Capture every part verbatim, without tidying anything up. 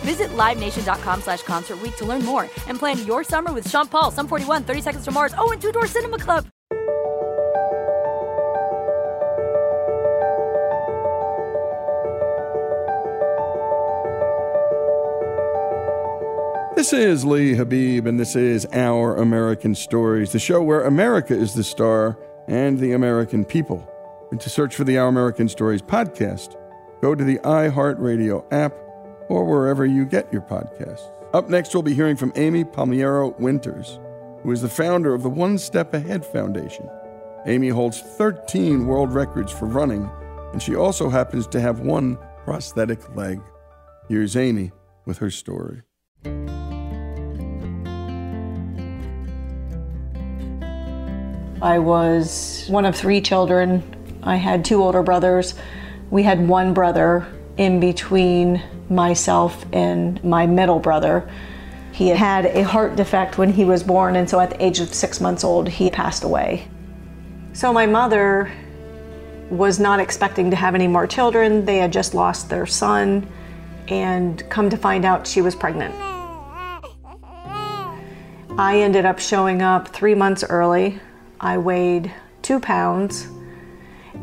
Visit live nation dot com slash concert week to learn more and plan your summer with Sean Paul, Sum forty-one, thirty seconds to Mars, oh, and Two Door Cinema Club. This is Lee Habib, and this is Our American Stories, the show where America is the star and the American people. And to search for the Our American Stories podcast, go to the iHeartRadio app or wherever you get your podcasts. Up next, we'll be hearing from Amy Palmiero-Winters, who is the founder of the One Step Ahead Foundation. Amy holds thirteen world records for running, and she also happens to have one prosthetic leg. Here's Amy with her story. I was one of three children. I had two older brothers. We had one brother in between myself and my middle brother. He had a heart defect when he was born, and so at the age of six months old, he passed away. So my mother was not expecting to have any more children. They had just lost their son, and come to find out she was pregnant. I ended up showing up three months early. I weighed two pounds,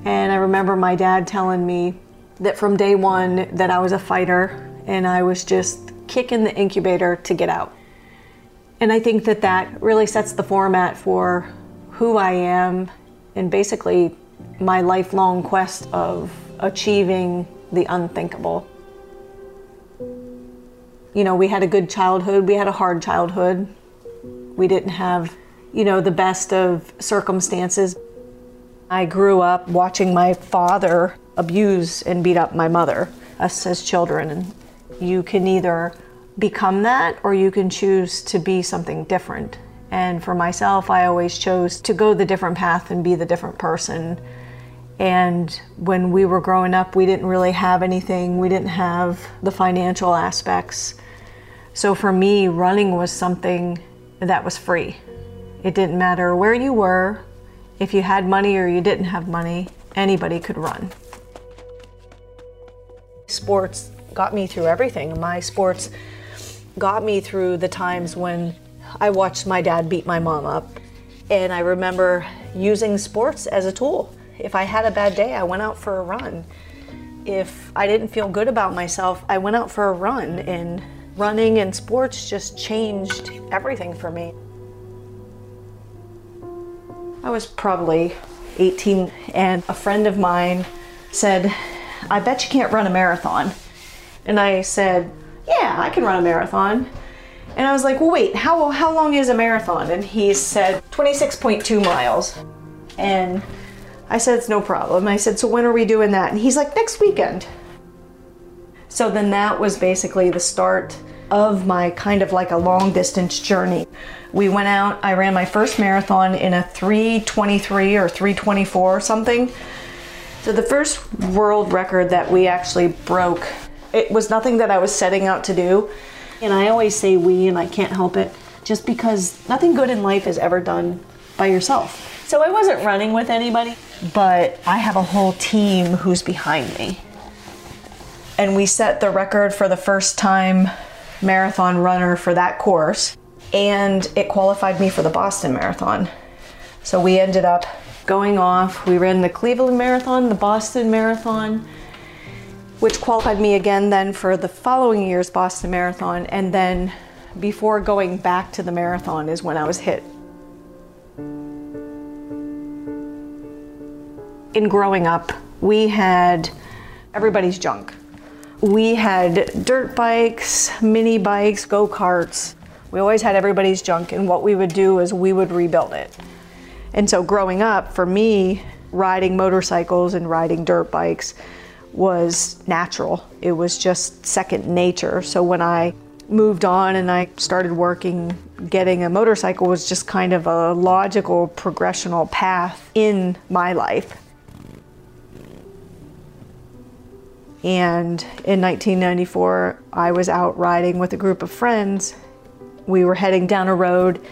and I remember my dad telling me that from day one that I was a fighter and I was just kicking the incubator to get out. And I think that that really sets the format for who I am and basically my lifelong quest of achieving the unthinkable. You know, we had a good childhood, we had a hard childhood. We didn't have, you know, the best of circumstances. I grew up watching my father abuse and beat up my mother, us as children. And you can either become that or you can choose to be something different. And for myself, I always chose to go the different path and be the different person. And when we were growing up, we didn't really have anything. We didn't have the financial aspects. So for me, running was something that was free. It didn't matter where you were, if you had money or you didn't have money, anybody could run. sports got me through everything. My sports got me through the times when I watched my dad beat my mom up. And I remember using sports as a tool. If I had a bad day, I went out for a run. If I didn't feel good about myself, I went out for a run. And running and sports just changed everything for me. I was probably eighteen, and a friend of mine said, "I bet you can't run a marathon." And I said, "Yeah, I can run a marathon." And I was like, well, wait, how, how long is a marathon? And he said, twenty-six point two miles. And I said, it's no problem. I said, so when are we doing that? And he's like, next weekend. So then that was basically the start of my kind of like a long distance journey. We went out, I ran my first marathon in a three twenty-three or three twenty-four or something. So the first world record that we actually broke, it was nothing that I was setting out to do. And I always say we, and I can't help it, just because nothing good in life is ever done by yourself. So I wasn't running with anybody, but I have a whole team who's behind me. And we set the record for the first time marathon runner for that course, and it qualified me for the Boston Marathon. So we ended up going off. We ran the Cleveland Marathon, the Boston Marathon, which qualified me again then for the following year's Boston Marathon. And then before going back to the marathon is when I was hit. In growing up, we had everybody's junk. We had dirt bikes, mini bikes, go-karts. We always had everybody's junk, and what we would do is we would rebuild it. And so growing up, for me, riding motorcycles and riding dirt bikes was natural. It was just second nature. So when I moved on and I started working, getting a motorcycle was just kind of a logical progressional path in my life. And in nineteen ninety-four, I was out riding with a group of friends. We were heading down a road,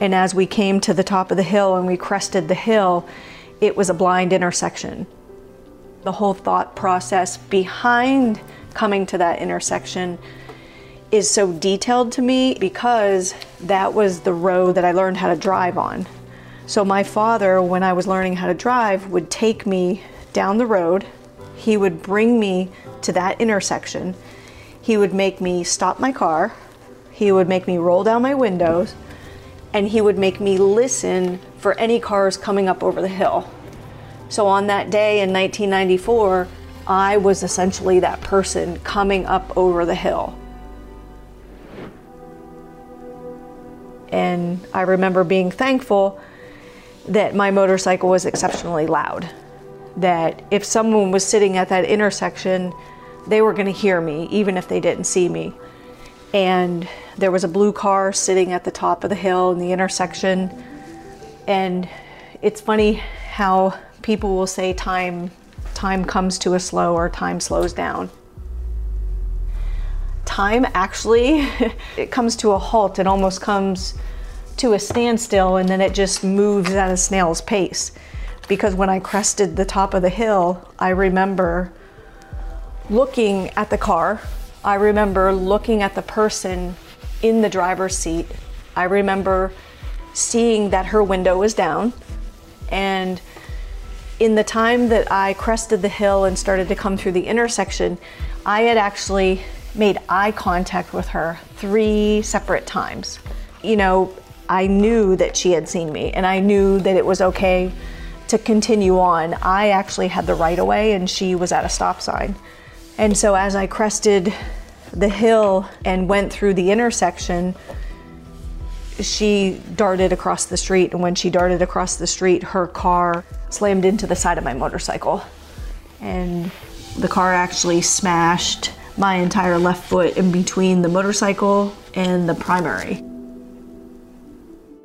and as we came to the top of the hill and we crested the hill, it was a blind intersection. The whole thought process behind coming to that intersection is so detailed to me because that was the road that I learned how to drive on. So my father, when I was learning how to drive, would take me down the road. He would bring me to that intersection. He would make me stop my car. He would make me roll down my windows, and he would make me listen for any cars coming up over the hill. So on that day in nineteen ninety-four, I was essentially that person coming up over the hill. And I remember being thankful that my motorcycle was exceptionally loud, that if someone was sitting at that intersection, they were gonna hear me, even if they didn't see me. And there was a blue car sitting at the top of the hill in the intersection. And it's funny how people will say time, time comes to a slow, or time slows down. Time actually, it comes to a halt. It almost comes to a standstill, and then it just moves at a snail's pace. Because when I crested the top of the hill, I remember looking at the car. I remember looking at the person in the driver's seat. I remember seeing that her window was down, and in the time that I crested the hill and started to come through the intersection, I had actually made eye contact with her three separate times. You know, I knew that she had seen me, and I knew that it was okay to continue on. I actually had the right of way, and she was at a stop sign. And so as I crested the hill and went through the intersection, she darted across the street, and when she darted across the street, her car slammed into the side of my motorcycle. And the car actually smashed my entire left foot in between the motorcycle and the primary.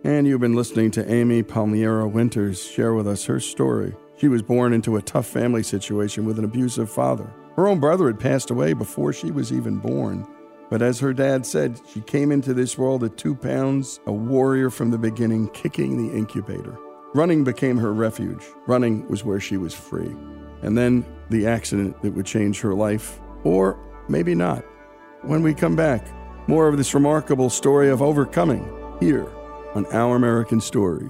And you've been listening to Amy Palmiero-Winters share with us her story. She was born into a tough family situation with an abusive father. Her own brother had passed away before she was even born. But as her dad said, she came into this world at two pounds, a warrior from the beginning, kicking the incubator. Running became her refuge. Running was where she was free. And then the accident that would change her life Or maybe not. When we come back, more of this remarkable story of overcoming here on Our American Stories.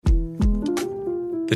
The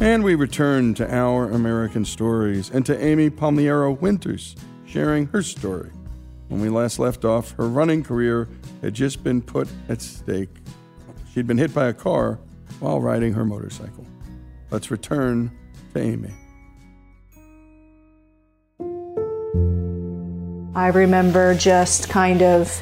And we return to Our American Stories and to Amy Palmiero-Winters sharing her story. When we last left off, her running career had just been put at stake. She'd been hit by a car while riding her motorcycle. Let's return to Amy. I remember just kind of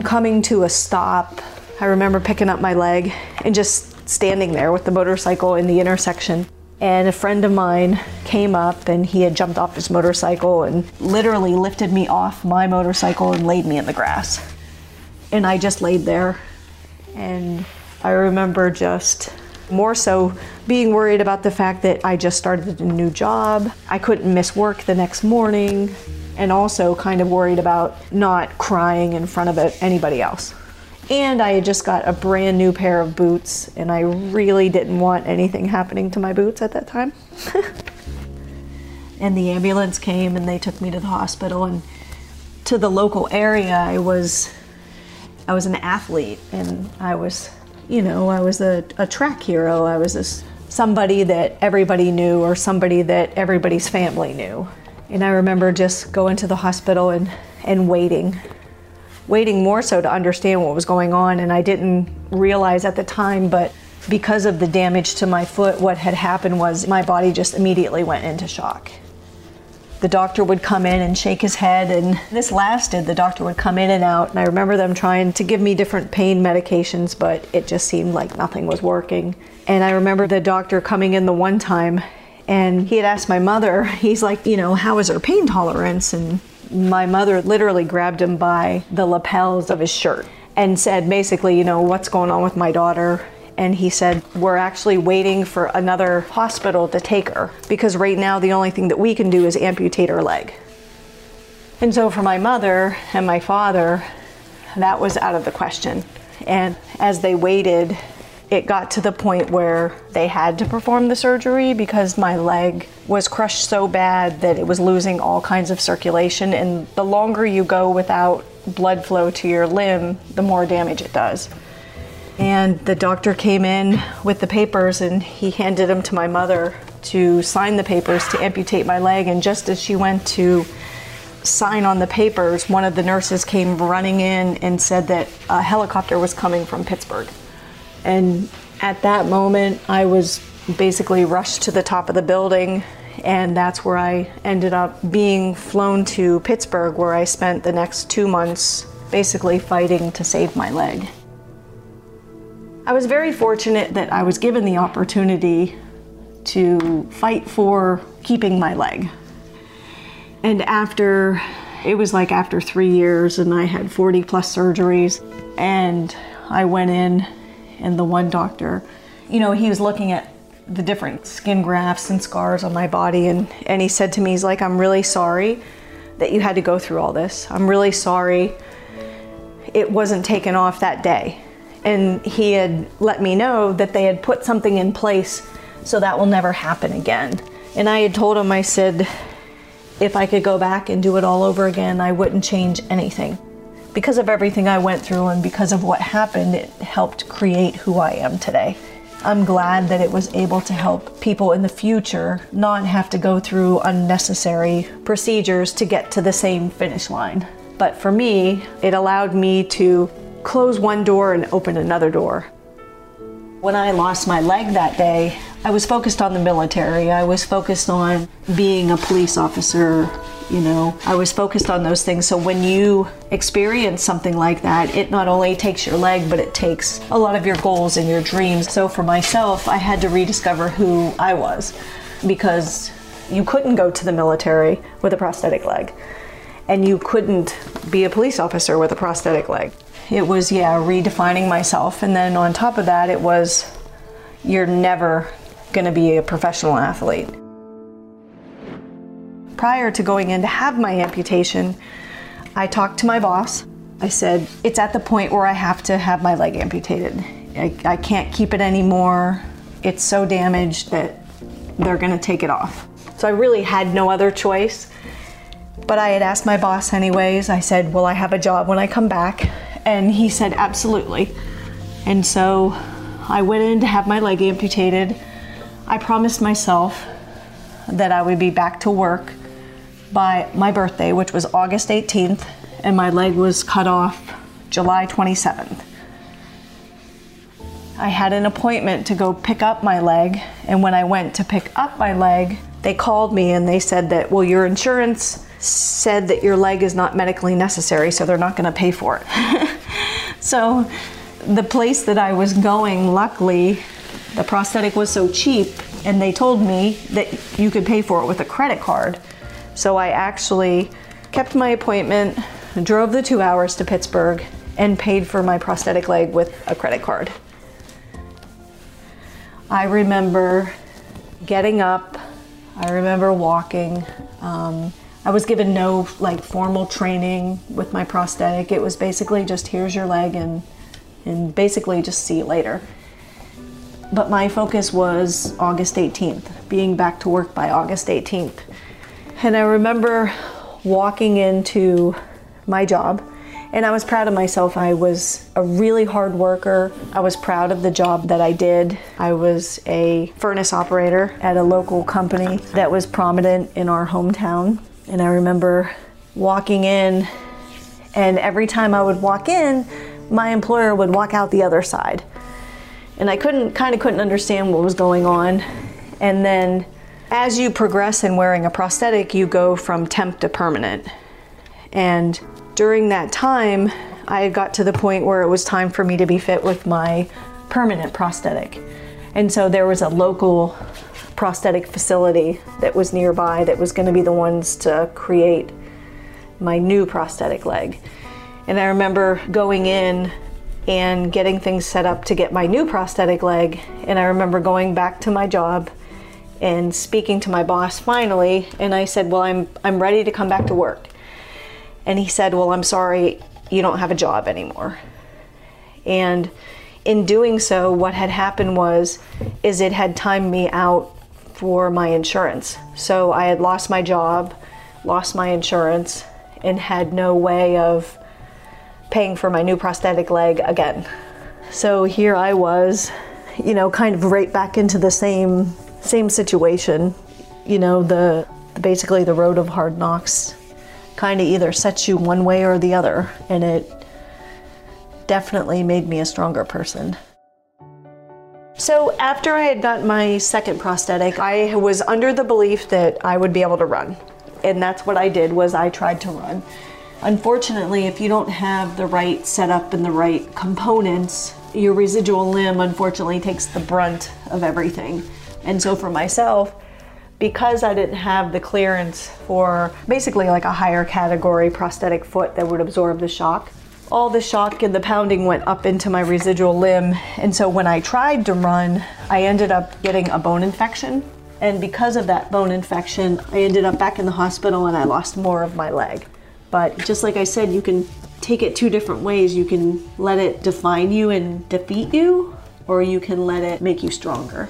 coming to a stop. I remember picking up my leg and just standing there with the motorcycle in the intersection. And a friend of mine came up, and he had jumped off his motorcycle and literally lifted me off my motorcycle and laid me in the grass. And I just laid there. And I remember just more so being worried about the fact that I just started a new job. I couldn't miss work the next morning, and also kind of worried about not crying in front of anybody else. And I had just got a brand new pair of boots, and I really didn't want anything happening to my boots at that time. And the ambulance came, and they took me to the hospital, and to the local area, I was, I was an athlete, and I was, you know, I was a, a track hero. I was this, somebody that everybody knew, or somebody that everybody's family knew. And I remember just going to the hospital and, and waiting, waiting more so to understand what was going on. And I didn't realize at the time, but because of the damage to my foot, what had happened was my body just immediately went into shock. The doctor would come in and shake his head, and this lasted. The doctor would come in and out, and I remember them trying to give me different pain medications, but it just seemed like nothing was working. And I remember the doctor coming in the one time, and he had asked my mother, he's like, you know, how is her pain tolerance? And my mother literally grabbed him by the lapels of his shirt and said, basically, you know, what's going on with my daughter? And he said, we're actually waiting for another hospital to take her, because right now the only thing that we can do is amputate her leg. And so for my mother and my father, that was out of the question. And as they waited, it got to the point where they had to perform the surgery, because my leg was crushed so bad that it was losing all kinds of circulation. And the longer you go without blood flow to your limb, the more damage it does. And the doctor came in with the papers, and he handed them to my mother to sign the papers to amputate my leg. And just as she went to sign on the papers, one of the nurses came running in and said that a helicopter was coming from Pittsburgh. And at that moment, I was basically rushed to the top of the building, and that's where I ended up being flown to Pittsburgh, where I spent the next two months basically fighting to save my leg. I was very fortunate that I was given the opportunity to fight for keeping my leg. And after, it was like after three years and I had forty plus surgeries, and I went in, and the one doctor, you know, he was looking at the different skin grafts and scars on my body, and, and he said to me, he's like, I'm really sorry that you had to go through all this. I'm really sorry it wasn't taken off that day. And he had let me know that they had put something in place so that will never happen again. And I had told him, I said, if I could go back and do it all over again, I wouldn't change anything. Because of everything I went through and because of what happened, it helped create who I am today. I'm glad that it was able to help people in the future not have to go through unnecessary procedures to get to the same finish line. But for me, it allowed me to close one door and open another door. When I lost my leg that day, I was focused on the military. I was focused on being a police officer, you know. I was focused on those things. So when you experience something like that, it not only takes your leg, but it takes a lot of your goals and your dreams. So for myself, I had to rediscover who I was, because you couldn't go to the military with a prosthetic leg, and you couldn't be a police officer with a prosthetic leg. It was, yeah, redefining myself. And then on top of that, it was, you're never gonna be a professional athlete. Prior to going in to have my amputation, I talked to my boss. I said, it's at the point where I have to have my leg amputated. I, I can't keep it anymore. It's so damaged that they're gonna take it off. So I really had no other choice. But I had asked my boss anyways. I said, will I have a job when I come back? And he said, absolutely. And so I went in to have my leg amputated. I promised myself that I would be back to work by my birthday, which was August eighteenth, and my leg was cut off July twenty-seventh. I had an appointment to go pick up my leg, and when I went to pick up my leg, they called me and they said that, well, your insurance said that your leg is not medically necessary, so they're not gonna pay for it. So the place that I was going, luckily, the prosthetic was so cheap, and they told me that you could pay for it with a credit card. So I actually kept my appointment, drove the two hours to Pittsburgh, and paid for my prosthetic leg with a credit card. I remember getting up, I remember walking, um, I was given no like formal training with my prosthetic. It was basically just, here's your leg, and, and basically just see you later. But my focus was August eighteenth, being back to work by August eighteenth. And I remember walking into my job. And I was proud of myself. I was a really hard worker. I was proud of the job that I did. I was a furnace operator at a local company that was prominent in our hometown. And I remember walking in, and every time I would walk in, my employer would walk out the other side. And I couldn't, kind of couldn't understand what was going on. And then as you progress in wearing a prosthetic, you go from temp to permanent. And during that time, I got to the point where it was time for me to be fit with my permanent prosthetic. And so there was a local prosthetic facility that was nearby that was going to be the ones to create my new prosthetic leg. And I remember going in and getting things set up to get my new prosthetic leg. And I remember going back to my job and speaking to my boss finally. And I said, well, I'm, I'm ready to come back to work. And he said, well, I'm sorry, you don't have a job anymore. And in doing so, what had happened was, is it had timed me out for my insurance. So I had lost my job, lost my insurance, and had no way of paying for my new prosthetic leg again. So here I was, you know, kind of right back into the same, same situation. You know, the basically the road of hard knocks kind of either sets you one way or the other, and it definitely made me a stronger person. So after I had gotten my second prosthetic, I was under the belief that I would be able to run, and that's what I did, was I tried to run. Unfortunately, if you don't have the right setup and the right components, your residual limb unfortunately takes the brunt of everything. And so for myself, because I didn't have the clearance for basically like a higher category prosthetic foot that would absorb the shock, all the shock and the pounding went up into my residual limb. And so when I tried to run, I ended up getting a bone infection. And because of that bone infection, I ended up back in the hospital and I lost more of my leg. But just like I said, you can take it two different ways. You can let it define you and defeat you, or you can let it make you stronger.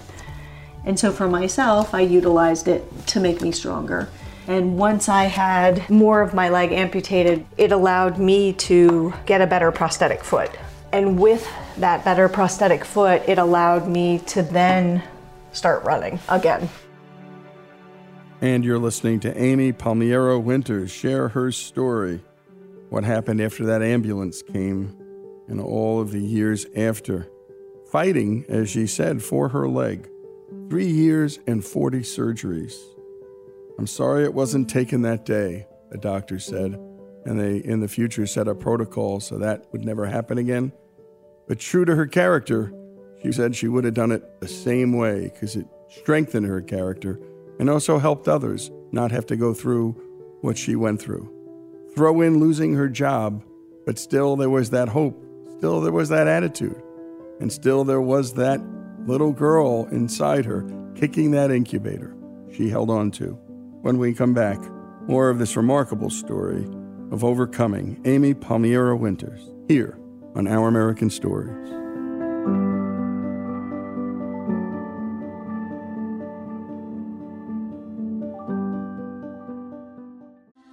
And so for myself, I utilized it to make me stronger. And once I had more of my leg amputated, it allowed me to get a better prosthetic foot. And with that better prosthetic foot, it allowed me to then start running again. And you're listening to Amy Palmiero-Winters share her story, what happened after that ambulance came, and all of the years after, fighting, as she said, for her leg. Three years and forty surgeries. I'm sorry it wasn't taken that day, a doctor said, and they in the future set a protocol so that would never happen again. But true to her character, she said she would have done it the same way because it strengthened her character and also helped others not have to go through what she went through. Throw in losing her job, but still there was that hope, still there was that attitude, and still there was that little girl inside her, kicking that incubator she held on to. When we come back, more of this remarkable story of overcoming Amy Palmiero-Winters, here on Our American Stories.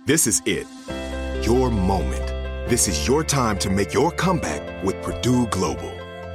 This is it, your moment. This is your time to make your comeback with Purdue Global.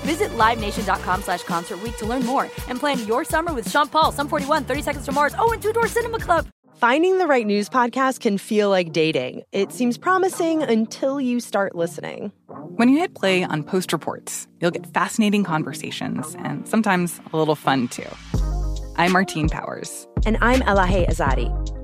Visit livenation.com slash concert week to learn more and plan your summer with Sean Paul, Sum forty-one, thirty Seconds to Mars, oh, and Two Door Cinema Club. Finding the right news podcast can feel like dating. It seems promising until you start listening. When you hit play on Post Reports, you'll get fascinating conversations and sometimes a little fun, too. I'm Martine Powers. And I'm Elahe Azadi.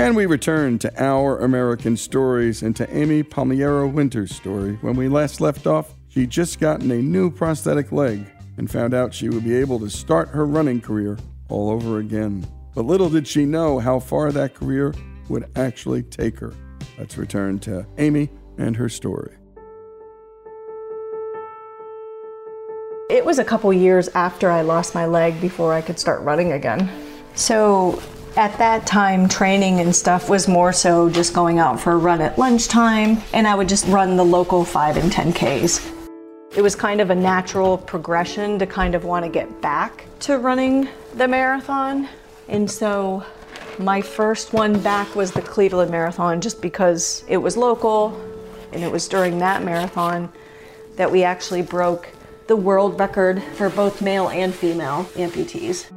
And we return to Our American Stories and to Amy Palmiero-Winters' story. When we last left off, she'd just gotten a new prosthetic leg and found out she would be able to start her running career all over again. But little did she know how far that career would actually take her. Let's return to Amy and her story. It was a couple years after I lost my leg before I could start running again. So at that time, training and stuff was more so just going out for a run at lunchtime, and I would just run the local five and ten Ks. It was kind of a natural progression to kind of want to get back to running the marathon. And so my first one back was the Cleveland Marathon, just because it was local, and it was during that marathon that we actually broke the world record for both male and female amputees.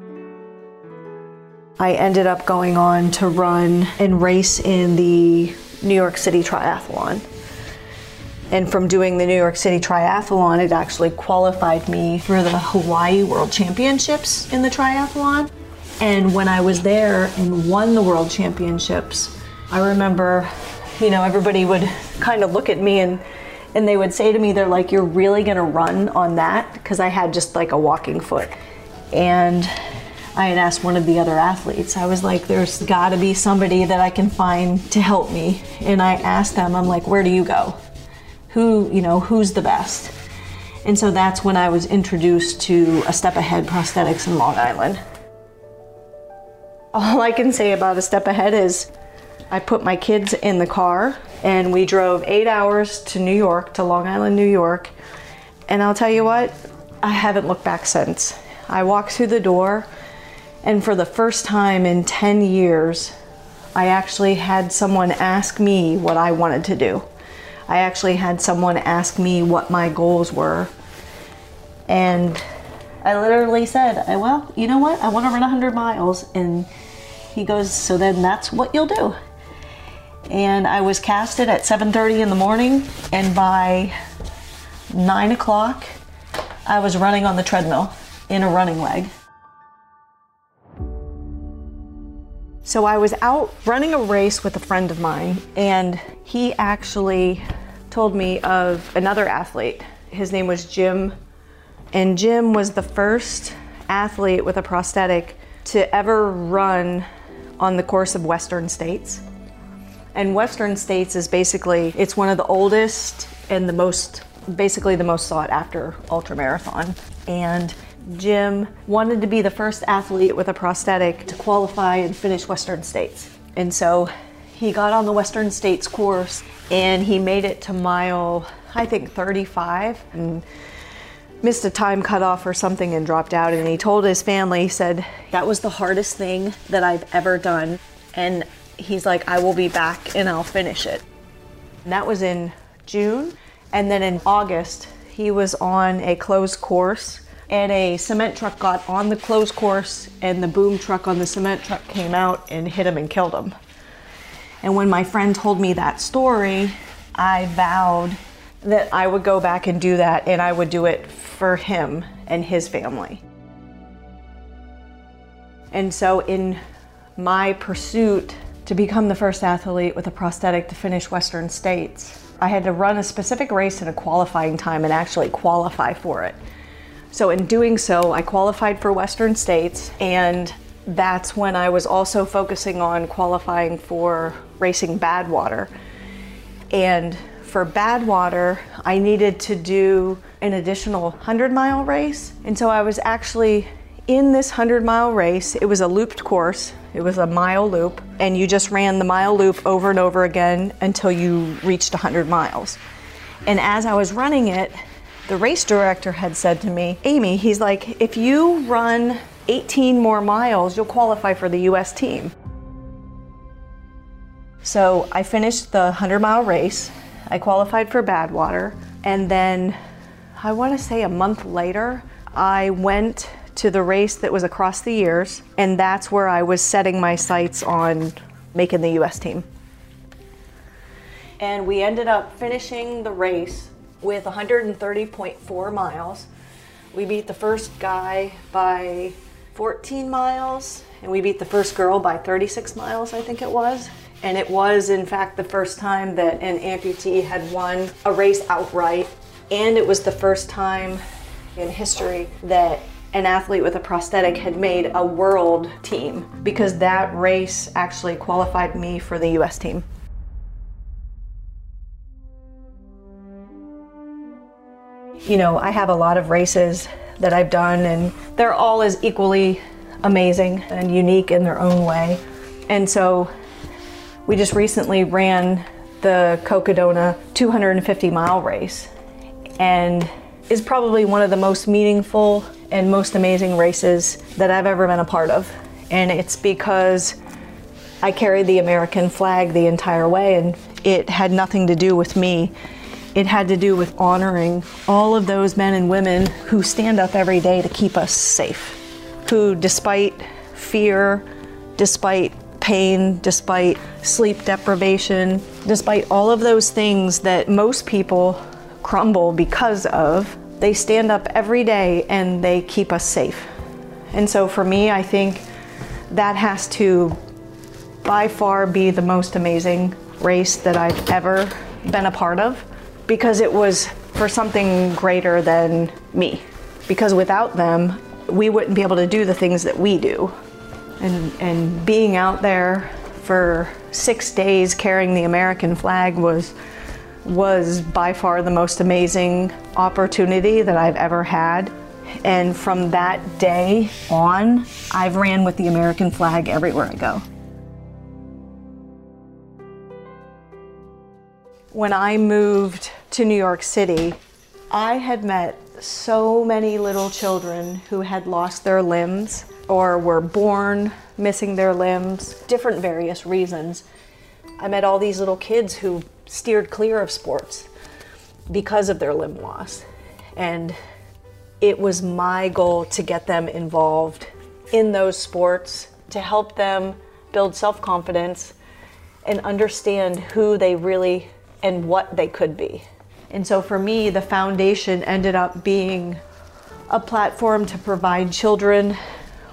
I ended up going on to run and race in the New York City Triathlon. And from doing the New York City Triathlon, it actually qualified me for the Hawaii World Championships in the triathlon. And when I was there and won the World Championships, I remember, you know, everybody would kind of look at me and, and they would say to me, they're like, "You're really gonna run on that?" Because I had just like a walking foot. And I had asked one of the other athletes, I was like, "There's gotta be somebody that I can find to help me." And I asked them, I'm like, "Where do you go? Who, you know, who's the best?" And so that's when I was introduced to A Step Ahead Prosthetics in Long Island. All I can say about A Step Ahead is I put my kids in the car and we drove eight hours to New York, to Long Island, New York. And I'll tell you what, I haven't looked back since. I walked through the door, and for the first time in ten years, I actually had someone ask me what I wanted to do. I actually had someone ask me what my goals were. And I literally said, I, well, you know what? I want to run one hundred miles. And he goes, "So then that's what you'll do." And I was casted at seven thirty in the morning. And by nine o'clock, I was running on the treadmill in a running leg. So I was out running a race with a friend of mine, and he actually told me of another athlete. His name was Jim, and Jim was the first athlete with a prosthetic to ever run on the course of Western States. And Western States is basically, it's one of the oldest and the most, basically the most sought after ultramarathon. And Jim wanted to be the first athlete with a prosthetic to qualify and finish Western States. And so he got on the Western States course and he made it to mile, I think, thirty-five, and missed a time cutoff or something and dropped out. And he told his family, he said, that was the hardest thing that I've ever done. And he's like, I will be back and I'll finish it. And that was in June. And then in August, he was on a closed course, and a cement truck got on the closed course and the boom truck on the cement truck came out and hit him and killed him. And when my friend told me that story, I vowed that I would go back and do that, and I would do it for him and his family. And so in my pursuit to become the first athlete with a prosthetic to finish Western States, I had to run a specific race in a qualifying time and actually qualify for it. So in doing so, I qualified for Western States, and that's when I was also focusing on qualifying for racing Badwater. And for Badwater, I needed to do an additional hundred mile race. And so I was actually in this hundred mile race. It was a looped course. It was a mile loop, and you just ran the mile loop over and over again until you reached hundred miles. And as I was running it, the race director had said to me, Amy, he's like, if you run eighteen more miles, you'll qualify for the U S team. So I finished the hundred mile race. I qualified for Badwater. And then I want to say a month later, I went to the race that was across the years. And that's where I was setting my sights on making the U S team. And we ended up finishing the race with one hundred thirty point four miles. We beat the first guy by fourteen miles, and we beat the first girl by thirty-six miles, I think it was. And it was, in fact, the first time that an amputee had won a race outright. And it was the first time in history that an athlete with a prosthetic had made a world team, because that race actually qualified me for the U S team. You know, I have a lot of races that I've done, and they're all as equally amazing and unique in their own way. And so we just recently ran the Cocodona two hundred fifty mile race, and it's probably one of the most meaningful and most amazing races that I've ever been a part of. And it's because I carried the American flag the entire way, and it had nothing to do with me. It had to do with honoring all of those men and women who stand up every day to keep us safe, who despite fear, despite pain, despite sleep deprivation, despite all of those things that most people crumble because of, they stand up every day and they keep us safe. And so for me, I think that has to by far be the most amazing race that I've ever been a part of, because it was for something greater than me. Because without them, we wouldn't be able to do the things that we do. And, and being out there for six days carrying the American flag was, was by far the most amazing opportunity that I've ever had. And from that day on, I've ran with the American flag everywhere I go. When I moved to New York City, I had met so many little children who had lost their limbs or were born missing their limbs, different various reasons. I met all these little kids who steered clear of sports because of their limb loss. And it was my goal to get them involved in those sports, to help them build self-confidence and understand who they really and what they could be. And so for me, the foundation ended up being a platform to provide children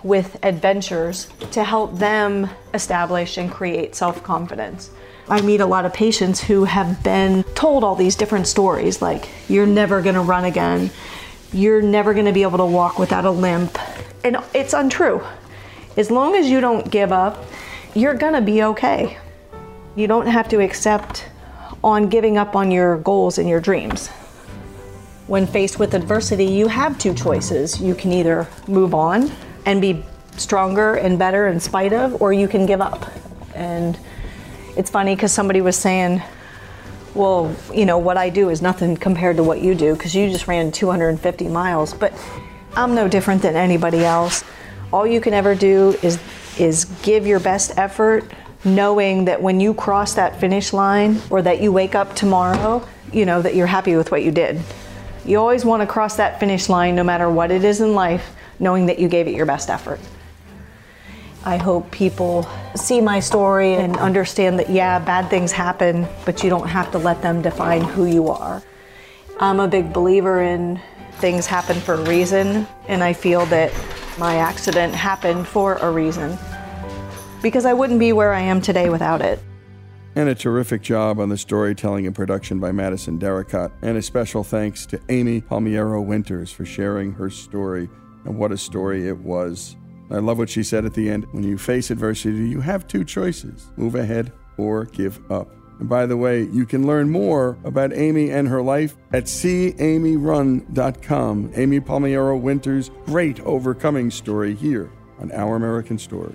with adventures to help them establish and create self-confidence. I meet a lot of patients who have been told all these different stories, like, you're never gonna run again, you're never gonna be able to walk without a limp. And it's untrue. As long as you don't give up, you're gonna be okay. You don't have to accept on giving up on your goals and your dreams. When faced with adversity, you have two choices. You can either move on and be stronger and better in spite of, or you can give up. And it's funny because somebody was saying, well, you know, what I do is nothing compared to what you do because you just ran two hundred fifty miles. But I'm no different than anybody else. All you can ever do is is give your best effort, knowing that when you cross that finish line or that you wake up tomorrow, you know, that you're happy with what you did. You always want to cross that finish line, no matter what it is in life, knowing that you gave it your best effort. I hope people see my story and understand that, yeah, bad things happen, but you don't have to let them define who you are. I'm a big believer in things happen for a reason, and I feel that my accident happened for a reason, because I wouldn't be where I am today without it. And a terrific job on the storytelling and production by Madison Derricott. And a special thanks to Amy Palmiero-Winters for sharing her story, and what a story it was. I love what she said at the end. When you face adversity, you have two choices: move ahead or give up. And by the way, you can learn more about Amy and her life at see amy run dot com. Amy Palmiero-Winters' great overcoming story here on Our American Stories.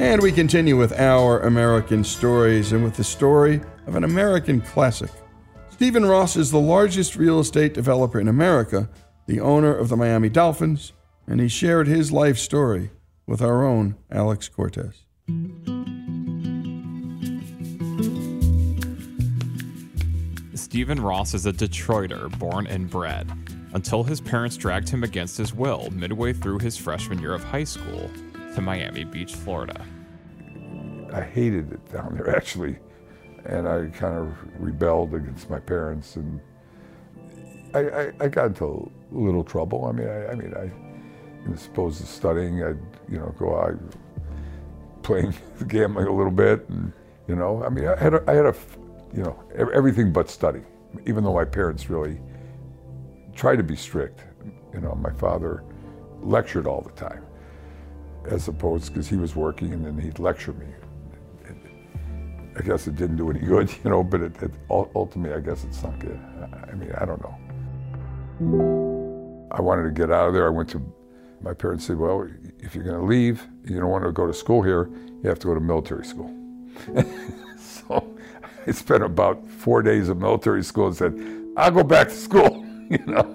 And we continue with Our American Stories, and with the story of an American classic. Stephen Ross is the largest real estate developer in America, the owner of the Miami Dolphins, and he shared his life story with our own Alex Cortez. Stephen Ross is a Detroiter, born and bred. until his parents dragged him against his will midway through his freshman year of high school to Miami Beach, Florida. I hated it down there, actually, and I kind of rebelled against my parents, and I, I, I got into a little trouble. I mean, I, I mean, I, as opposed to studying, I'd, you know, go out playing gambling a little bit, and, you know, I mean, I had a, I had a, you know, everything but study, even though my parents really tried to be strict. You know, my father lectured all the time, as opposed, because he was working, and then he'd lecture me. I guess it didn't do any good, you know, but it, it, ultimately, I guess it sunk in. I mean, I don't know. I wanted to get out of there. I went to, my parents said, well, if you're going to leave, you don't want to go to school here, you have to go to military school. So I spent about four days of military school and said, I'll go back to school, you know.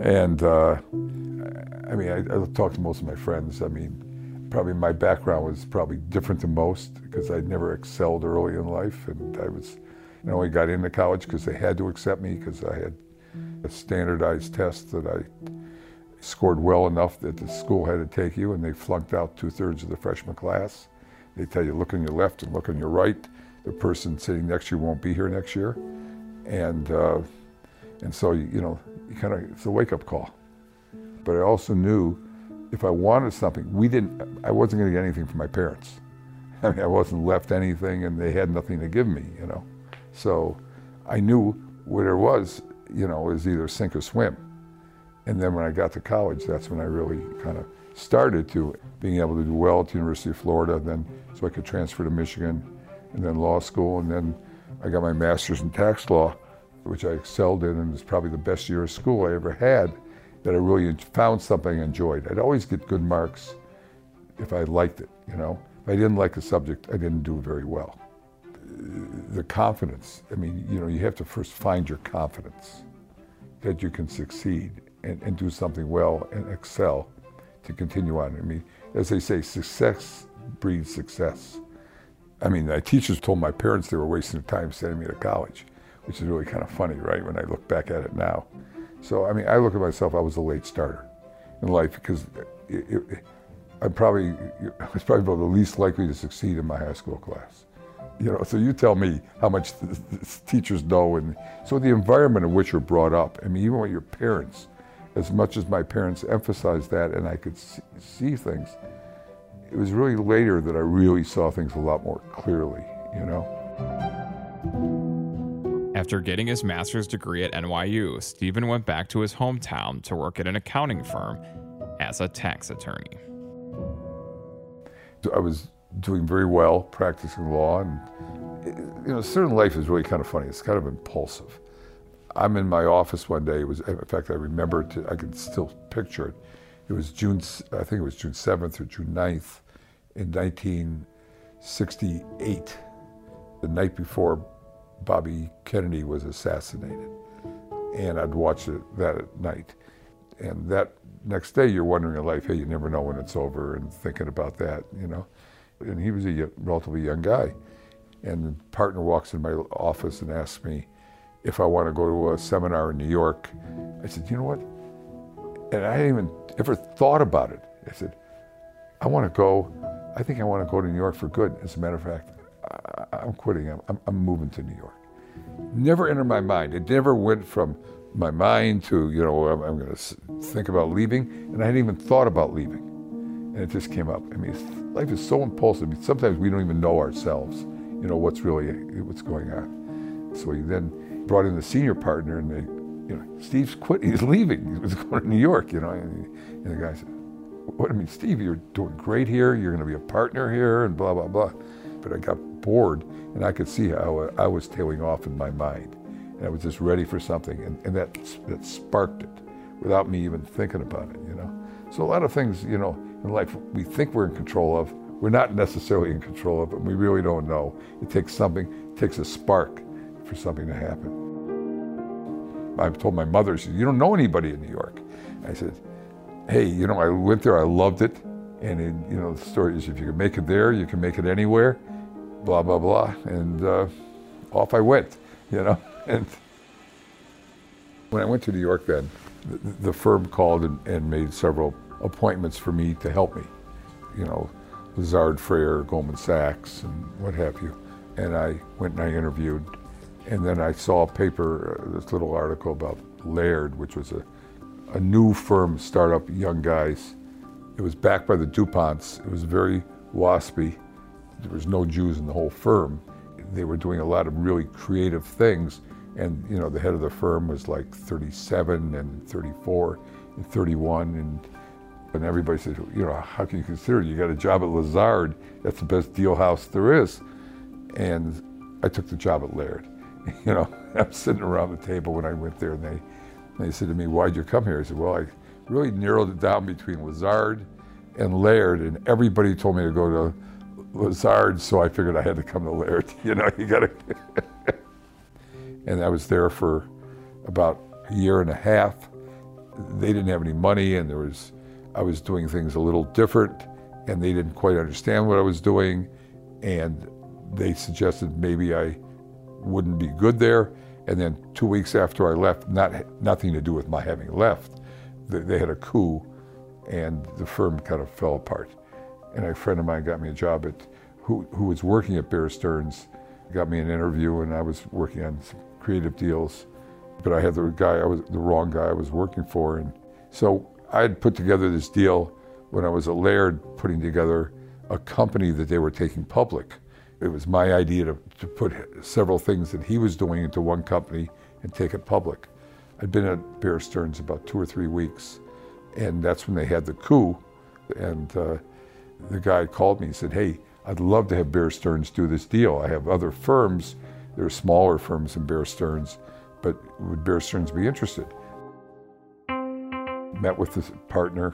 And, uh, I mean, I, I talked to most of my friends. I mean, probably my background was probably different than most because I'd never excelled early in life, and I was, I only got into college because they had to accept me because I had a standardized test that I scored well enough that the school had to take you, and they flunked out two-thirds of the freshman class. They tell you, look on your left and look on your right. The person sitting next to you won't be here next year. And, uh, and so, you, you know, you kind of, it's a wake-up call. But I also knew if I wanted something, we didn't, I wasn't going to get anything from my parents. I mean, I wasn't left anything, and they had nothing to give me, you know. So I knew what it was, you know, is either sink or swim. And then when I got to college, that's when I really kind of started to being able to do well at the University of Florida, then so I could transfer to Michigan, and then law school, and then I got my master's in tax law, which I excelled in, and was probably the best year of school I ever had, that I really found something I enjoyed. I'd always get good marks if I liked it, you know. If I didn't like a subject, I didn't do very well. The confidence, I mean, you know, you have to first find your confidence that you can succeed and, and do something well and excel to continue on. I mean, as they say, success breeds success. I mean, my teachers told my parents they were wasting their time sending me to college, which is really kind of funny, right, when I look back at it now. So, I mean, I look at myself, I was a late starter in life because it, it, I probably, I was probably about the least likely to succeed in my high school class. You know, so you tell me how much the, the teachers know. And so the environment in which you're brought up, I mean, even with your parents, as much as my parents emphasized that and I could see, see things, it was really later that I really saw things a lot more clearly, you know. After getting his master's degree at N Y U, Stephen went back to his hometown to work at an accounting firm as a tax attorney. I was doing very well practicing law, and you know, certain life is really kind of funny. It's kind of impulsive. I'm in my office one day. It was, in fact, I remember it. I can still picture it. It was June. I think it was June seventh or June ninth in nineteen sixty-eight. The night before Bobby Kennedy was assassinated, and I'd watch it, that at night. And that next day, you're wondering in life, hey, you never know when it's over, and thinking about that, you know. And he was a y- relatively young guy. And the partner walks in my office and asks me if I want to go to a seminar in New York. I said, you know what? And I hadn't even ever thought about it. I said, I want to go. I think I want to go to New York for good. As a matter of fact, I'm quitting, I'm, I'm moving to New York. Never entered my mind. It never went from my mind to, you know, I'm, I'm going to think about leaving, and I hadn't even thought about leaving. And it just came up. I mean, life is so impulsive. I mean, sometimes we don't even know ourselves, you know, what's really, what's going on. So he then brought in the senior partner, and they, you know, Steve's quitting, he's leaving, he was going to New York, you know, and, and the guy said, what, I mean, Steve, you're doing great here, you're going to be a partner here, and blah, blah, blah. But I got bored, and I could see how I was tailing off in my mind. And I was just ready for something, and, and that, that sparked it without me even thinking about it, you know? So a lot of things, you know, in life we think we're in control of, we're not necessarily in control of, and we really don't know. It takes something, it takes a spark for something to happen. I've told my mother, she said, you don't know anybody in New York. I said, hey, you know, I went there, I loved it, and it, you know, the story is if you can make it there, you can make it anywhere. Blah, blah, blah, and uh, off I went, you know. And when I went to New York then, the firm called and, and made several appointments for me to help me. You know, Lazard Frere, Goldman Sachs, and what have you. And I went and I interviewed. And then I saw a paper, uh, this little article about Laird, which was a, a new firm, startup, young guys. It was backed by the DuPonts. It was very waspy. There was no Jews in the whole firm. They were doing a lot of really creative things. And, you know, the head of the firm was like thirty-seven and thirty-four and thirty-one. And, and everybody said, you know, how can you consider it? You got a job at Lazard. That's the best deal house there is. And I took the job at Laird. You know, I'm sitting around the table when I went there, and they, they said to me, why'd you come here? I said, well, I really narrowed it down between Lazard and Laird, and everybody told me to go to Lazard, so I figured I had to come to Laird. You know, you gotta. And I was there for about a year and a half. They didn't have any money, and there was, I was doing things a little different, and they didn't quite understand what I was doing, and they suggested maybe I wouldn't be good there. And then two weeks after I left, not nothing to do with my having left, they, they had a coup, and the firm kind of fell apart. And a friend of mine got me a job at, who, who was working at Bear Stearns, got me an interview, and I was working on some creative deals, but I had the guy, I was the wrong guy I was working for. And so I had put together this deal when I was at Laird, putting together a company that they were taking public. It was my idea to, to put several things that he was doing into one company and take it public. I'd been at Bear Stearns about two or three weeks, and that's when they had the coup. And uh, the guy called me and said, hey, I'd love to have Bear Stearns do this deal. I have other firms, there are smaller firms than Bear Stearns, but would Bear Stearns be interested? Met with the partner.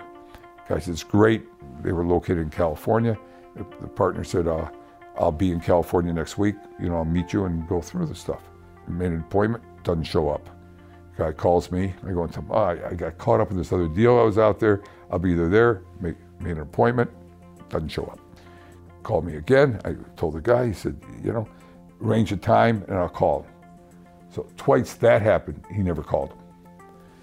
The guy said, it's great. They were located in California. The partner said, uh, I'll be in California next week. You know, I'll meet you and go through the stuff. Made an appointment, doesn't show up. Guy calls me. I go and tell him, oh, I got caught up in this other deal. I was out there. I'll be either there. Make, made an appointment, doesn't show up. Called me again. I told the guy, he said, you know, arrange a time and I'll call him. So twice that happened, he never called him.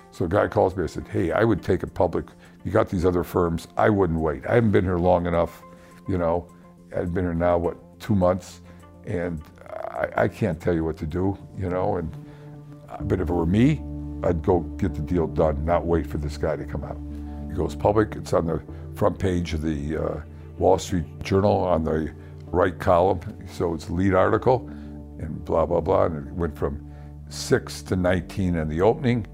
So the guy calls me. I said, hey, I would take it public. You got these other firms. I wouldn't wait. I haven't been here long enough, you know. I'd been here now, what, two months, and I, I can't tell you what to do, you know, and, but if it were me, I'd go get the deal done, not wait for this guy to come out. It goes public, it's on the front page of the uh, Wall Street Journal on the right column, so it's the lead article, and blah, blah, blah, and it went from six to nineteen on the opening,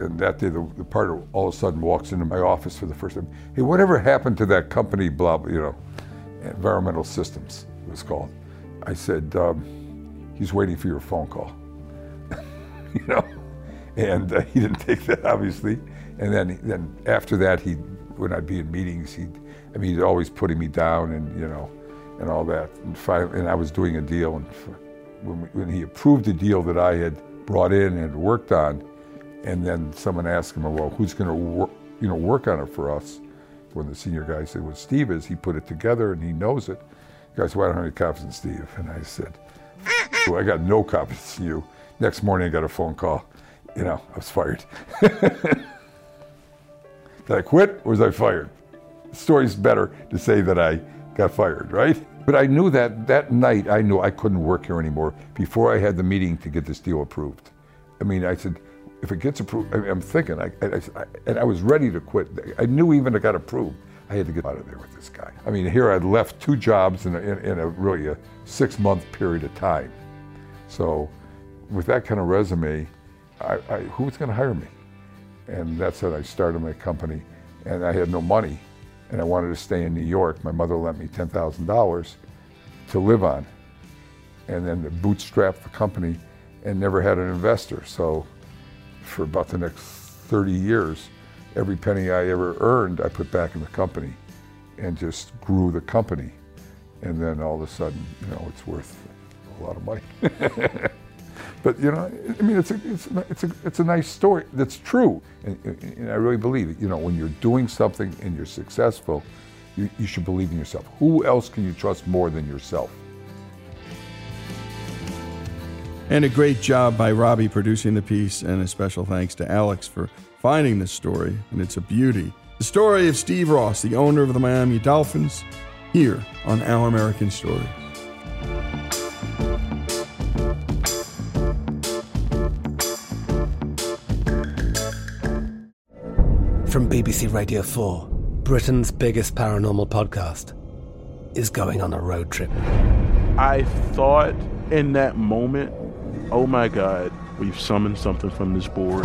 and that day the, the partner all of a sudden walks into my office for the first time, hey, whatever happened to that company, blah, blah, you know. Environmental Systems, it was called. I said, um, he's waiting for your phone call, you know? And uh, he didn't take that, obviously. And then then after that, he, when I'd be in meetings, he'd, I mean, he'd always putting me down and, you know, and all that. And finally, and I was doing a deal, and when, we, when he approved the deal that I had brought in and worked on, and then someone asked him, well, who's gonna work, you know, work on it for us? When the senior guy said, well, Steve is, he put it together and he knows it. The guy said, well, I don't have any confidence in Steve. And I said, well, I got no confidence in you. Next morning I got a phone call. You know, I was fired. Did I quit or was I fired? The story's better to say that I got fired, right? But I knew that that night, I knew I couldn't work here anymore before I had the meeting to get this deal approved. I mean, I said, if it gets approved, I mean, I'm thinking, I, I, I, and I was ready to quit. I knew even it got approved, I had to get out of there with this guy. I mean, here I'd left two jobs in a, in, in a really a six-month period of time. So with that kind of resume, I, I, who was going to hire me? And that's how I started my company. And I had no money, and I wanted to stay in New York. My mother lent me ten thousand dollars to live on. And then bootstrapped the company and never had an investor. So for about the next thirty years, every penny I ever earned, I put back in the company and just grew the company. And then all of a sudden, you know, it's worth a lot of money. But, you know, I mean, it's a, it's a, it's a, it's a nice story that's true. And, and I really believe it. You know, when you're doing something and you're successful, you, you should believe in yourself. Who else can you trust more than yourself? And a great job by Robbie producing the piece, and a special thanks to Alex for finding this story, and it's a beauty. The story of Steve Ross, the owner of the Miami Dolphins, here on Our American Stories. From B B C Radio four, Britain's biggest paranormal podcast is going on a road trip. I thought in that moment, oh my God, we've summoned something from this board.